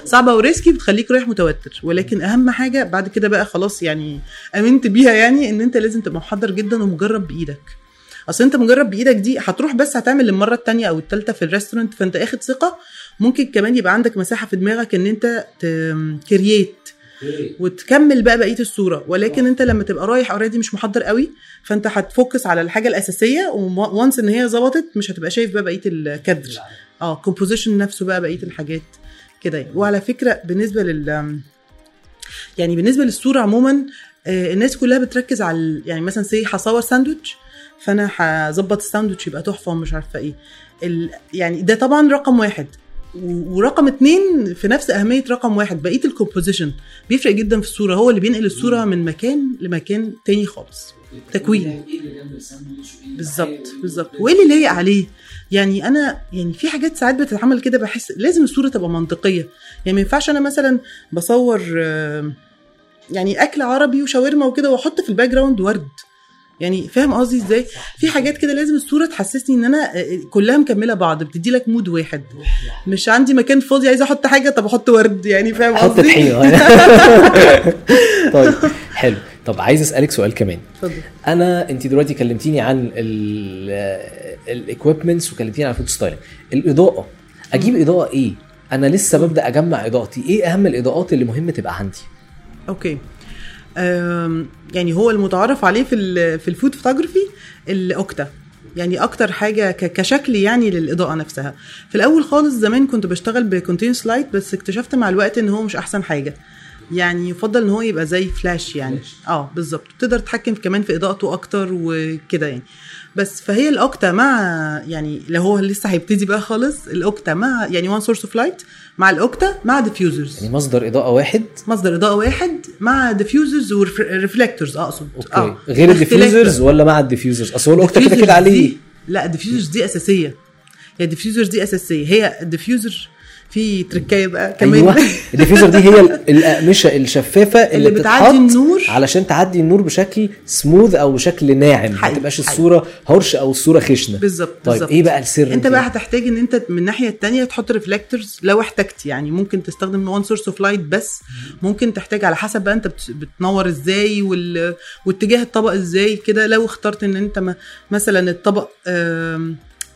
صعبه وريسكي، بتخليك رايح متوتر. ولكن اهم حاجه بعد كده بقى خلاص يعني امنت بيها، يعني ان انت لازم تبقى محضر جدا ومجرب بايدك. اصل انت مجرب بايدك دي هتروح بس هتعمل المره الثانيه او الثالثه في الريستورانت، فانت اخد ثقه. ممكن كمان يبقى عندك مساحه في دماغك ان انت تكرييت وتكمل بقى بقيه الصوره. ولكن انت لما تبقى رايح اوريدي مش محضر قوي، فانت هتفوكس على الحاجه الاساسيه، وونس ان هي ظبطت مش هتبقى شايف بقى بقيه الكادر، كومبوزيشن نفسه بقى بقيه الحاجات كده يعني. وعلى فكره بالنسبه يعني بالنسبه للصوره عموما، الناس كلها بتركز على يعني مثلا زي هصور ساندوتش فانا هظبط الساندوتش يبقى تحفه ومش عارفه ايه يعني ده طبعا رقم واحد. ورقم اتنين في نفس اهميه رقم واحد بقيه الكومبوزيشن. بيفرق جدا في الصوره، هو اللي بينقل الصوره من مكان لمكان تاني خالص. تكوين بالظبط وايه اللي لايق عليه. يعني انا يعني في حاجات ساعات بتتعمل كده بحس لازم الصوره تبقى منطقيه. يعني ما ينفعش انا مثلا بصور يعني اكل عربي وشاورما وكده واحط في الباك جراوند ورد. يعني فاهم قصدي ازاي؟ في حاجات كده لازم الصوره تحسسني ان انا كلها مكمله بعض، بتدي لك مود واحد. مش عندي مكان فاضي عايزه احط حاجه، طب احط ورد، يعني فاهم قصدي؟ احط طحينه. طيب حلو. طب عايز اسالك سؤال كمان. اتفضل. انت دلوقتي كلمتيني عن الاكويبمنتس وكلمتيني عن الفود ستايلينج. الاضاءه، اجيب اضاءه ايه؟ انا لسه ببدا اجمع اضاءتي. ايه اهم الاضاءات اللي مهمه تبقى عندي؟ اوكي. يعني هو المتعارف عليه في الفود فوتوغرافي الاوكتا، يعني اكتر حاجه كشكل يعني للاضاءه نفسها. في الاول خالص زمان كنت بشتغل بكونتينوس لايت، بس اكتشفت مع الوقت ان هو مش احسن حاجه. يعني يفضل ان هو يبقى زي فلاش يعني. بالظبط، تقدر تتحكم كمان في اضاءته اكتر وكده يعني. بس فهي الاوكتا مع يعني لو هو لسه هيبتدي بقى خالص، الاوكتا مع يعني وان سورس اوف لايت مع الاوكتا مع ديفيوزرز، يعني مصدر اضاءه واحد مع ديفيوزرز وريفلكتورز اقصد. غير الديفيوزرز ولا مع الديفيوزرز؟ اصل الاوكتا كده كده عليه. لا الديفيوزرز دي اساسيه، هي الديفيوزرز في تركايه بقى كمان. أيوة. الديفيوزر دي هي الاقمشه الشفافه اللي بتعدي النور علشان تعدي النور بشكل سموث او بشكل ناعم, ما تبقاش الصوره هرش او الصوره خشنه. بالظبط. طيب بالزبط. ايه بقى السر؟ انت بقى هتحتاج ان انت من الناحيه الثانيه تحط ريفلكتورز لو احتجت, يعني ممكن تستخدم وان سورس اوف لايت بس, ممكن تحتاج على حسب بقى انت بتنور ازاي واتجاه الطبق ازاي كده. لو اخترت ان انت مثلا الطبق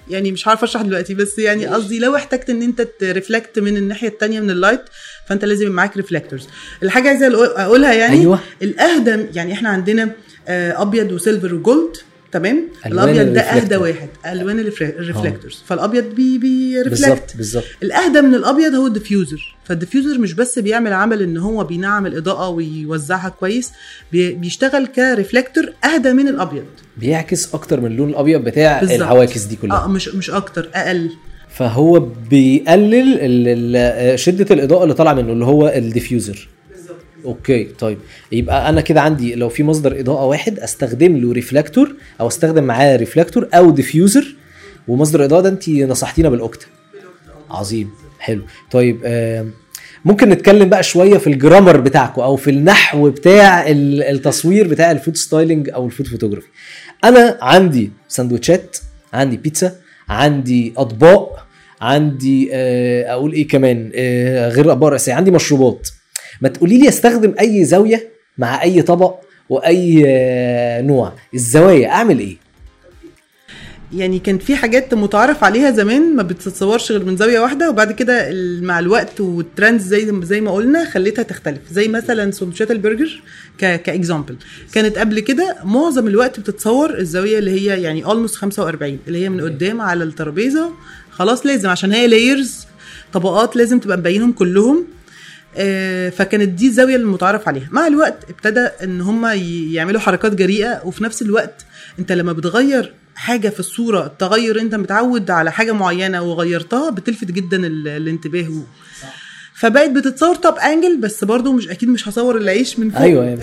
يعني مش عارفه اشرح دلوقتي, بس يعني قصدي لو احتجت ان انت ترفلكت من الناحيه الثانيه من اللايت فانت لازم معاك ريفلكتورز. الحاجه عايزه اقولها يعني أيوة. الاهدى يعني احنا عندنا ابيض وسيلفر وجولد, تمام. الابيض ده اهدى واحد, الوان الريفلكتورز. فالابيض بيرفلكت. الاهدى من الابيض هو الديفيوزر. فالديفيوزر مش بس بيعمل عمل ان هو بينعم الاضاءه ويوزعها كويس, بيشتغل كريفلكتور اهدى من الابيض, بيعكس اكتر من اللون الابيض بتاع بالزبط. العواكس دي كلها مش اكتر, اقل. فهو بيقلل شده الاضاءه اللي طالعه منه اللي هو الديفيوزر. اوكي طيب, يبقى انا كده عندي لو في مصدر اضاءه واحد استخدم له ريفلكتور او استخدم معاه ريفلكتور او ديفيوزر, ومصدر اضاءه ده انت نصحتينا بالاوكتا. عظيم, حلو. طيب ممكن نتكلم بقى شويه في الجرامر بتاعكم او في النحو بتاع التصوير بتاع الفود ستايلينج او الفود فوتوغرافي. انا عندي ساندوتشات, عندي بيتزا, عندي اطباق, عندي اقول ايه كمان غير اطباق رئيسيه, عندي مشروبات. ما تقولي لي استخدم اي زاويه مع اي طبق واي نوع الزوايا, اعمل ايه؟ يعني كانت في حاجات متعارف عليها زمان ما بتتصورش غير من زاويه واحده, وبعد كده مع الوقت والترندز زي ما قلنا خليتها تختلف. زي مثلا سندوتشات البرجر كاكزامبل, كانت قبل كده معظم الوقت بتتصور الزاويه اللي هي يعني almost 45 اللي هي من قدام على الترابيزه. خلاص لازم, عشان هي لايرز طبقات لازم تبقى مبينهم كلهم. فكانت دي الزاويه المتعارف عليها. مع الوقت ابتدى ان هم يعملوا حركات جريئه, وفي نفس الوقت انت لما بتغير حاجه في الصوره, التغير انت متعود على حاجه معينه وغيرتها بتلفت جدا الانتباه. فبقت بتتصور طب انجل بس برضو مش اكيد مش هصور العيش من فوق. ايوه يعني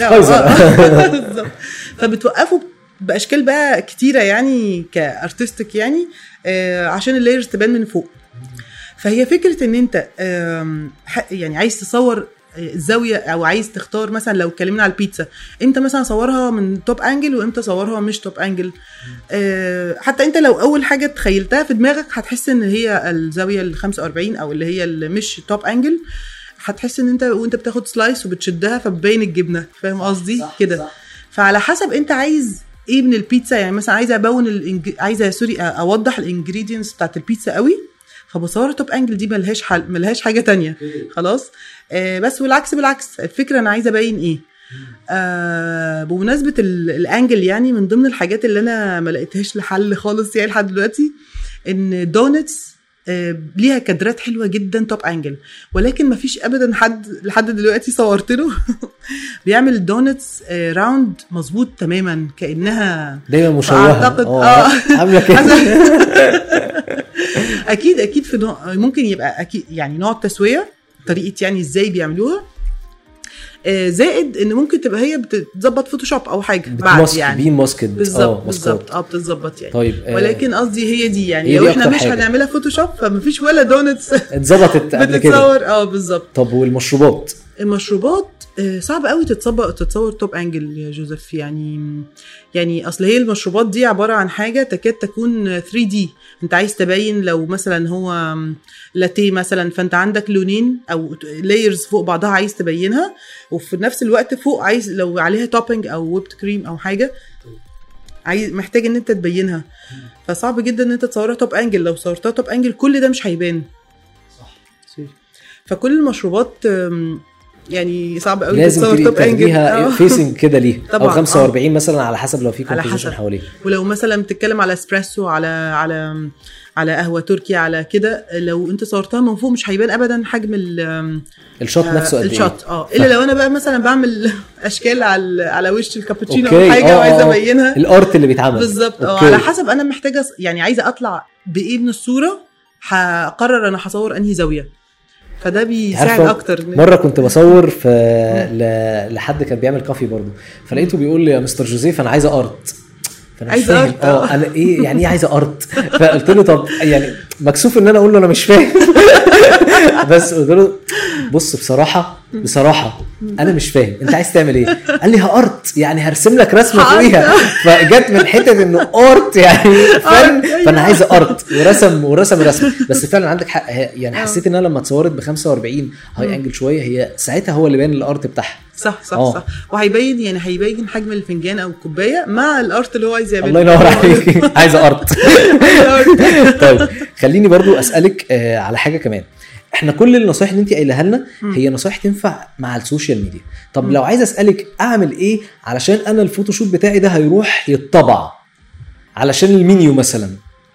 فبتوقفوا باشكال بقى كتيره يعني كارتستيك يعني عشان اللايرز تبان من فوق. فهي فكرة ان انت يعني عايز تصور الزاوية او عايز تختار, مثلا لو اتكلمنا على البيتزا انت مثلا صورها من توب انجل وامتى صورها مش توب انجل. حتى انت لو اول حاجة تخيلتها في دماغك هتحس ان هي الزاوية ال 45 او اللي هي اللي مش توب انجل, هتحس ان انت وانت بتاخد سلايس وبتشدها فبين الجبنة. فاهم قصدي كده؟ فعلى حسب انت عايز ايه من البيتزا. يعني مثلا عايزة اوضح الانجريدينس بتاعت البيتزا قوي, فبصورة توب انجل دي ملهاش حل, ملهاش حاجة تانية خلاص. بس والعكس بالعكس. الفكرة انا عايزة بين ايه. بمناسبة الانجل, يعني من ضمن الحاجات اللي انا ما لقيتهاش لحل خالص يعني لحد دلوقتي, ان دونتس ليها كادرات حلوة جدا توب انجل, ولكن ما فيش ابدا حد لحد دلوقتي صورت له بيعمل الدونتس راوند مظبوط تماما كأنها دايما مشوهة. اعتقد عاملة كده اكيد في نوع ممكن يبقى اكيد يعني نوع التسويه طريقه يعني ازاي بيعملوها, زائد ان ممكن تبقى هي بتتظبط فوتوشوب او حاجه بعد يعني ماسك بالظبط بتتظبط يعني. طيب ولكن قصدي هي دي يعني لو احنا مش هنعملها فوتوشوب فمفيش ولا دونتس اتظبطت قبل كده بتتصور. بالظبط. طب والمشروبات, المشروبات صعب قوي تتصور توب انجل يا جوزيف. يعني اصل هي المشروبات دي عباره عن حاجه تكاد تكون 3D. انت عايز تبين لو مثلا هو لاتيه مثلا, فانت عندك لونين او لايرز فوق بعضها عايز تبينها, وفي نفس الوقت فوق عايز لو عليها توبنج او ويبت كريم او حاجه محتاج ان انت تبينها. فصعب جدا ان انت تصورها توب انجل. لو صورتها توب انجل كل ده مش هيبان صح. فكل المشروبات يعني صعب قوي تصور توب انجل, لازم فيسنج كده ليه او 45 مثلا على حسب لو في كومبوزيشن حواليه. ولو مثلا بتتكلم على اسبريسو على قهوه تركي على كده, لو انت صورتها من فوق مش هيبان ابدا حجم الشوت نفسه قد ايه. الا لو انا بقى مثلا بعمل اشكال على وش الكابتشينو او حاجه وعايزه ابينها الارت اللي بيتعمل بالظبط. على حسب انا محتاجه يعني عايزه اطلع بايه من الصوره هقرر انا هصور انهي زاويه. فده بيساعد اكتر. مره كنت بصور لحد كان بيعمل كافي برضو, فلقيته بيقول لي يا مستر جوزيف انا عايزه ارت. عايزه ارت انا ايه يعني عايزه ارت؟ فقلت له طب يعني مكسوف ان انا اقول له انا مش فاهم بس قلت له بص بصراحه انا مش فاهم انت عايز تعمل ايه. قال لي هارت يعني هرسم لك رسمه فيها. فجت من حته انه ارت يعني فن، فانا عايز ارت ورسم. بس فعلا عندك حق، يعني حسيت ان انا لما اتصورت ب 45 هاي انجل شويه، هي ساعتها هو اللي بان الارت بتاعها. صح. وهيبين يعني هيبين حجم الفنجان او الكوبايه مع الارت اللي هو عايز يعمله. الله ينور عليك، عايز ارت. طيب خليني برضو اسالك على حاجه كمان. احنا كل النصائح اللي انت قايلها لنا هي نصائح تنفع مع السوشيال ميديا. طب لو عايز اسالك اعمل ايه علشان انا الفوتوشوب بتاعي ده هيروح يتطبع علشان المينيو مثلا،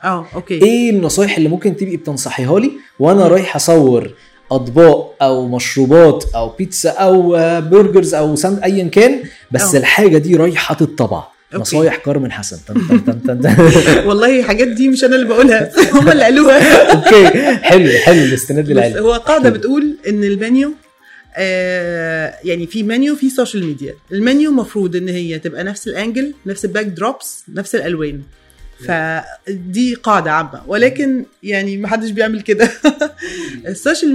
اوكي، ايه النصائح اللي ممكن تبقي بتنصحيها لي وانا رايح اصور اطباق او مشروبات او بيتزا او برجرز او ساند ايا كان، بس الحاجه دي رايحه تتطبع؟ نصايح كارمن حسن. والله الحاجات دي مش انا اللي بقولها، هم اللي قالوها. اوكي حلو الاستناد للعلم. هو قاعده بتقول ان المنيو يعني في منيو في سوشيال ميديا، المنيو مفروض ان هي تبقى نفس الانجل، نفس الباك دروبس، نفس الالوان. فدي قاعده عامه، ولكن يعني محدش بيعمل كده. السوشيال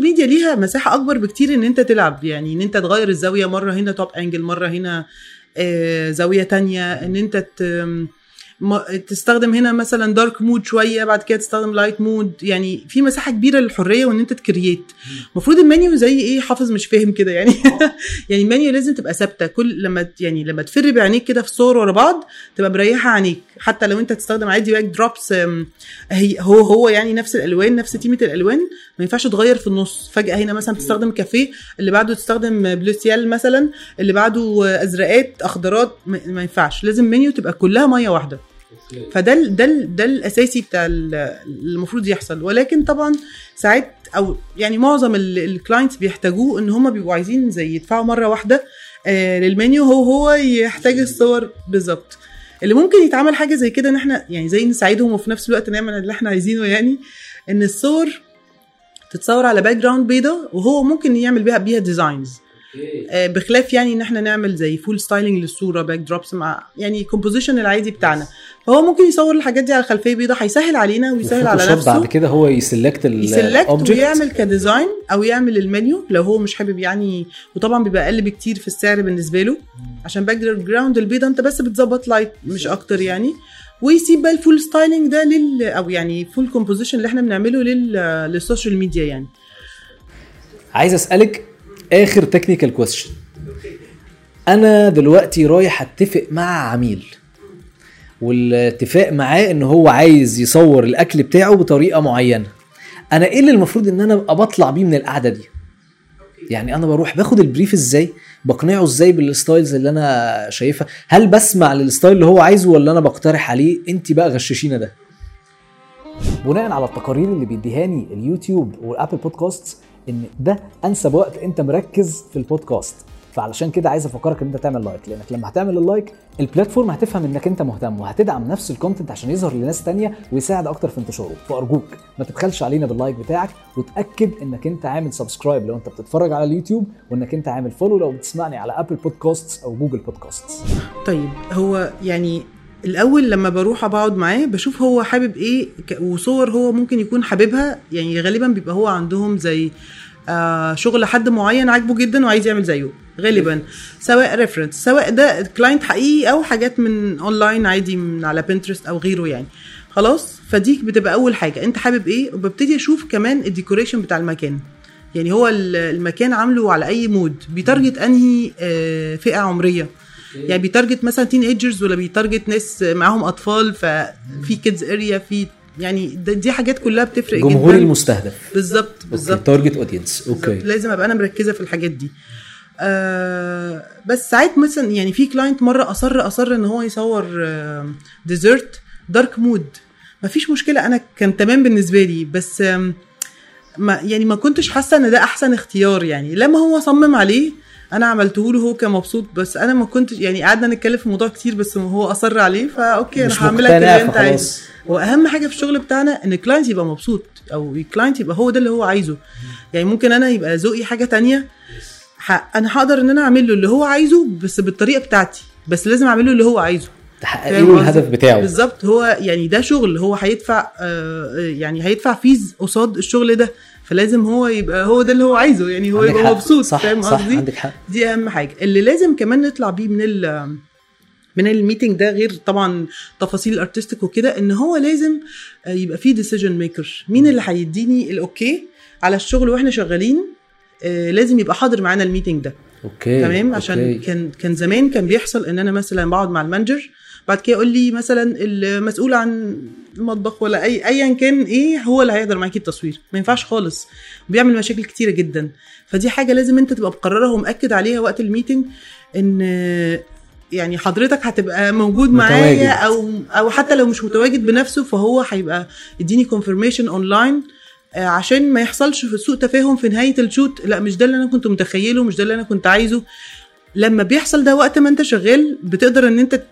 ميديا ليها مساحه اكبر بكتير ان انت تلعب، يعني ان انت تغير الزاويه، مره هنا توب انجل، مره هنا زاوية تانية، ان انت تستخدم هنا مثلا دارك مود شوية، بعد كده تستخدم لايت مود. يعني في مساحة كبيرة للحرية وان انت تكريت. مفروض المنيو زي ايه، حافظ مش فاهم كده يعني. يعني المنيو لازم تبقى ثابتة، كل لما تفر بعينيك كده في صور ورا بعض تبقى مريحة عينيك. حتى لو انت تستخدم عادي باك دروبس، هو يعني نفس الالوان، نفس تيمة الالوان، ما ينفعش تغير في النص فجأة. هنا مثلا تستخدم كافيه، اللي بعده تستخدم بلوسيال مثلا، اللي بعده ازرقات اخضرات، ما ينفعش. لازم منيو تبقى كلها مية واحدة. فده ده الاساسي بتاع المفروض يحصل. ولكن طبعا ساعات او يعني معظم الكلاينتس بيحتاجوه ان هم بيبقوا عايزين زي يدفعوا مره واحده للمنيو، هو يحتاج الصور بالظبط. اللي ممكن يتعمل حاجه زي كده ان احنا يعني زي نساعدهم وفي نفس الوقت نعمل اللي احنا عايزينه، يعني ان الصور تتصور على باك جراوند بيضه وهو ممكن يعمل بيها ديزاينز، بخلاف يعني ان احنا نعمل زي فول ستايلينج للصوره، باك دروبس مع يعني كومبوزيشن العادي بتاعنا. فهو ممكن يصور الحاجات دي على خلفيه بيضاء، هيسهل علينا ويسهل على نفسه. بعد كده هو يسلكت ويعمل كديزاين او يعمل المنيو لو هو مش حابب يعني. وطبعا بيبقى اقل بكتير في السعر بالنسبه له، عشان باك جراوند البيضاء انت بس بتظبط لايت مش اكتر يعني. ويسيب بقى الفول ستايلينج ده او يعني فول كومبوزيشن اللي احنا بنعمله للسوشيال ميديا. يعني عايز اسالك اخر تكنيكال كويستشن. انا دلوقتي رايح اتفق مع عميل، والاتفاق معاه ان هو عايز يصور الاكل بتاعه بطريقه معينه، انا ايه اللي المفروض ان انا بطلع بيه من القعده دي؟ يعني انا بروح باخد البريف ازاي، بقنعه ازاي بالستايلز اللي انا شايفها؟ هل بسمع للستايل اللي هو عايزه ولا انا بقترح عليه؟ انت بقى غششينا ده. بناء على التقارير اللي بيديهاني اليوتيوب والابل بودكاست ان ده انسب وقت انت مركز في البودكاست، فعلشان كده عايز افكرك ان انت تعمل لايك، لانك لما هتعمل اللايك البلاتفورم هتفهم انك انت مهتم وهتدعم نفس الكونتنت عشان يظهر لناس تانية ويساعد اكتر في انتشاره. فارجوك ما تبخلش علينا باللايك بتاعك، وتاكد انك انت عامل سبسكرايب لو انت بتتفرج على اليوتيوب، وانك انت عامل فولو لو بتسمعني على ابل بودكاست او جوجل بودكاست. طيب هو يعني الاول لما بروح اقعد معاه بشوف هو حابب ايه، وصور هو ممكن يكون حاببها. يعني غالبا بيبقى هو عندهم زي شغل حد معين عاجبه جدا وعايز يعمل زيه غالبا، سواء ريفرنس، سواء ده كلاينت حقيقي او حاجات من اونلاين عادي من على بنترست او غيره يعني. خلاص، فدي بتبقى اول حاجه، انت حابب ايه. وببتدي اشوف كمان الديكوريشن بتاع المكان، يعني هو المكان عامله على اي مود، بيتارجت انهي فئه عمريه، يعني بيتارجت مثلا تين ايجرز ولا بيتارجت ناس معاهم اطفال، ففي كيدز اريا، في يعني دي حاجات كلها بتفرق جدا. جمهور المستهدف بالظبط، تارجت اودينس. اوكي، لازم ابقى انا مركزه في الحاجات دي. بس ساعات مثلا يعني في كلاينت مره اصر ان هو يصور ديزرت دارك مود، مفيش مشكله، انا كان تمام بالنسبه لي، بس ما كنتش حاسه ان ده احسن اختيار يعني. لما هو صمم عليه انا عملته له، هو كان مبسوط، بس انا ما كنتش يعني. قعدنا نتكلم في موضوع كتير بس هو اصر عليه، فاوكي انا هعملها كده انت عايز. واهم حاجه في الشغل بتاعنا ان الكلاينت يبقى مبسوط، او الكلاينت يبقى هو ده اللي هو عايزه. يعني ممكن انا يبقى ذوقي حاجه تانية، انا هقدر ان انا اعمل له اللي هو عايزه بس بالطريقه بتاعتي، بس لازم اعمل له اللي هو عايزه. تحققي له الهدف بتاعه بالظبط. هو يعني ده شغل هو هيدفع يعني هيدفع فيز قصاد الشغل ده, فلازم هو يبقى هو ده اللي هو عايزه, يعني هو يبقى مبسوط. فاهم قصدي؟ دي اهم حاجه اللي لازم كمان نطلع بيه من الميتنج ده, غير طبعا تفاصيل الارتستيك وكده, ان هو لازم يبقى فيه ديسيجن ميكر. مين اللي هيديني الاوكي على الشغل واحنا شغالين؟ لازم يبقى حاضر معانا الميتنج ده. اوكي تمام. عشان أوكي. كان زمان كان بيحصل ان انا مثلا بقعد مع المانجر, بعد كده يقول لي مثلا المسؤول عن المطبخ ولا ايا كان ايه هو اللي هيقدر معاكي التصوير. ما ينفعش خالص, بيعمل مشاكل كتيره جدا. فدي حاجه لازم انت تبقى مقررها ومؤكد عليها وقت الميتنج, ان يعني حضرتك هتبقى موجود معايا او حتى لو مش متواجد بنفسه فهو هيبقى يديني كونفيرميشن اونلاين, عشان ما يحصلش في سوء تفاهم في نهايه الشوت. لا مش ده اللي انا كنت متخيله, مش ده اللي انا كنت عايزه. لما بيحصل ده وقت ما انت شغال بتقدر ان انت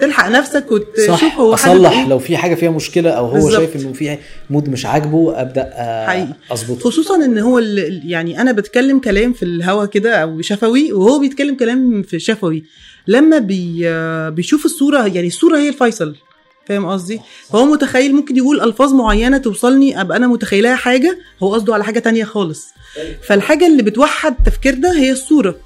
تلحق نفسك وتشوف هو اصلح لو في حاجه فيها مشكله, او هو بالزبط. شايف انه في مود مش عاجبه ابدا اظبطه, خصوصا ان هو يعني انا بتكلم كلام في الهوا كده او شفوي وهو بيتكلم كلام في شفوي. لما بيشوف الصوره, يعني الصوره هي الفيصل. فاهم قصدي؟ هو متخيل, ممكن يقول الفاظ معينه توصلني ابقى انا متخيلها حاجه هو قصده على حاجه تانية خالص. فالحاجه اللي بتوحد التفكير ده هي الصوره,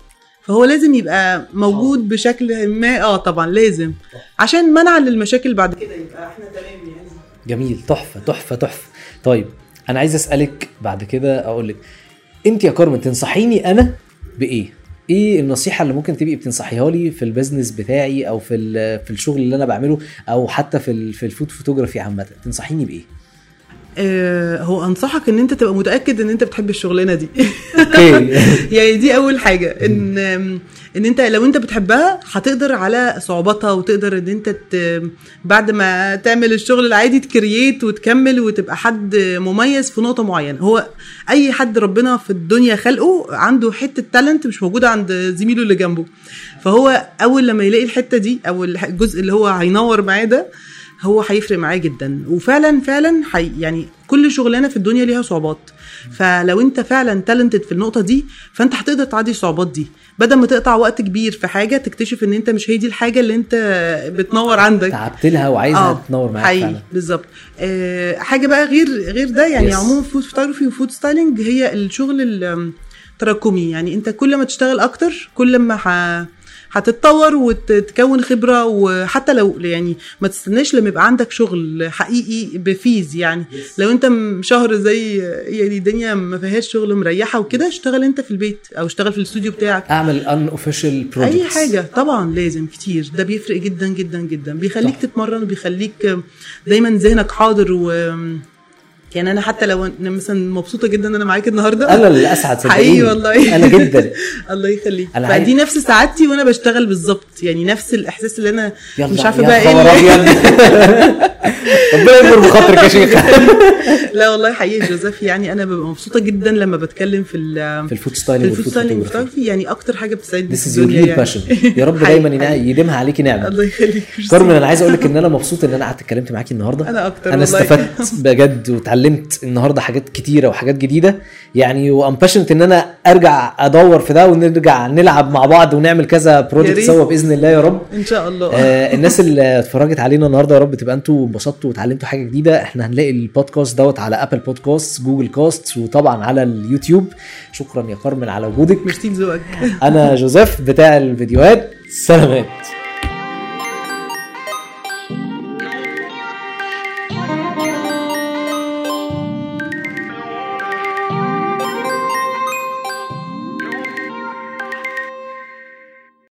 فهو لازم يبقى موجود بشكل ما. طبعا لازم, عشان منع للمشاكل بعد كده يبقى احنا تمام يعني. جميل, تحفه تحفه تحفه. طيب انا عايز اسالك بعد كده, اقول لك انت يا كارمن تنصحيني انا بايه؟ ايه النصيحه اللي ممكن تبقي بتنصحيها لي في البيزنس بتاعي, او في الشغل اللي انا بعمله, او حتى في الفود فوتوغرافي عامه؟ تنصحيني بايه؟ هو انصحك ان انت تبقى متاكد ان انت بتحب الشغلانه دي. يعني دي اول حاجه, ان انت لو انت بتحبها هتقدر على صعوباتها, وتقدر ان انت بعد ما تعمل الشغل العادي تكرييت وتكمل وتبقى حد مميز في نقطه معينه. هو اي حد ربنا في الدنيا خلقه عنده حته تالنت مش موجوده عند زميله اللي جنبه, فهو اول لما يلاقي الحته دي او الجزء اللي هو هينور معاه ده هو هيفرق معاه جدا. وفعلا فعلا يعني كل شغلانه في الدنيا ليها صعوبات, فلو انت فعلا تالنتد في النقطه دي فانت هتقدر تعدي الصعوبات دي, بدل ما تقطع وقت كبير في حاجه تكتشف ان انت مش هي دي الحاجه اللي انت بتنور عندك, تعبت لها وعايزها تنور معاك فعلا. بالظبط. حاجه بقى غير ده يعني yes. عموما فود فوتوغرافي وفود ستايلنج هي الشغل التراكمي, يعني انت كل ما تشتغل اكتر كل ما هتتطور وتتكون خبرة. وحتى لو يعني ما تستناش لما يبقى عندك شغل حقيقي بفيز, يعني لو انت شهر زي يعني الدنيا ما فيهاش شغل مريحة وكده, اشتغل انت في البيت او اشتغل في الاستوديو بتاعك, اعمل unofficial projects اي حاجة. طبعا لازم كتير, ده بيفرق جدا جدا جدا, بيخليك تتمرن وبيخليك دايما ذهنك حاضر. و يعني انا حتى لو انا مثلا مبسوطه جدا ان انا معاك النهارده, انا اللي اسعد صدقيني والله. انا جدا الله يخليك, فدي نفس سعادتي وانا بشتغل بالظبط, يعني نفس الاحساس اللي انا مش عارفه بقى ايه. ربنا يمر بخاطرك يا شيخ. لا والله حقيقي جوزيف, يعني انا ببقى مبسوطه جدا لما بتكلم في الفود ستايلينج والفوتوغرافي, يعني اكتر حاجه بتسعدني في الدنيا يعني. يا رب دايما يديمها عليكي نعمه. الله يخليك كارمن, انا عايز اقول لك ان انا مبسوط ان انا قعدت اتكلمت معاكي النهارده. انا اكتر, انا استفدت بجد علمت النهارده حاجات كتيره وحاجات جديده يعني, وامباشنت ان انا ارجع ادور في ده ونرجع نلعب مع بعض ونعمل كذا بروجكت سوا باذن الله يا رب ان شاء الله. الناس اللي اتفرجت علينا النهارده يا رب تبقى انتوا انبسطتوا وتعلمتوا حاجه جديده. احنا هنلاقي البودكاست دوت على ابل بودكاست, جوجل كاست, وطبعا على اليوتيوب. شكرا يا كارمن على وجودك. ميرسي لذوقك. انا جوزيف بتاع الفيديوهات. سلامات.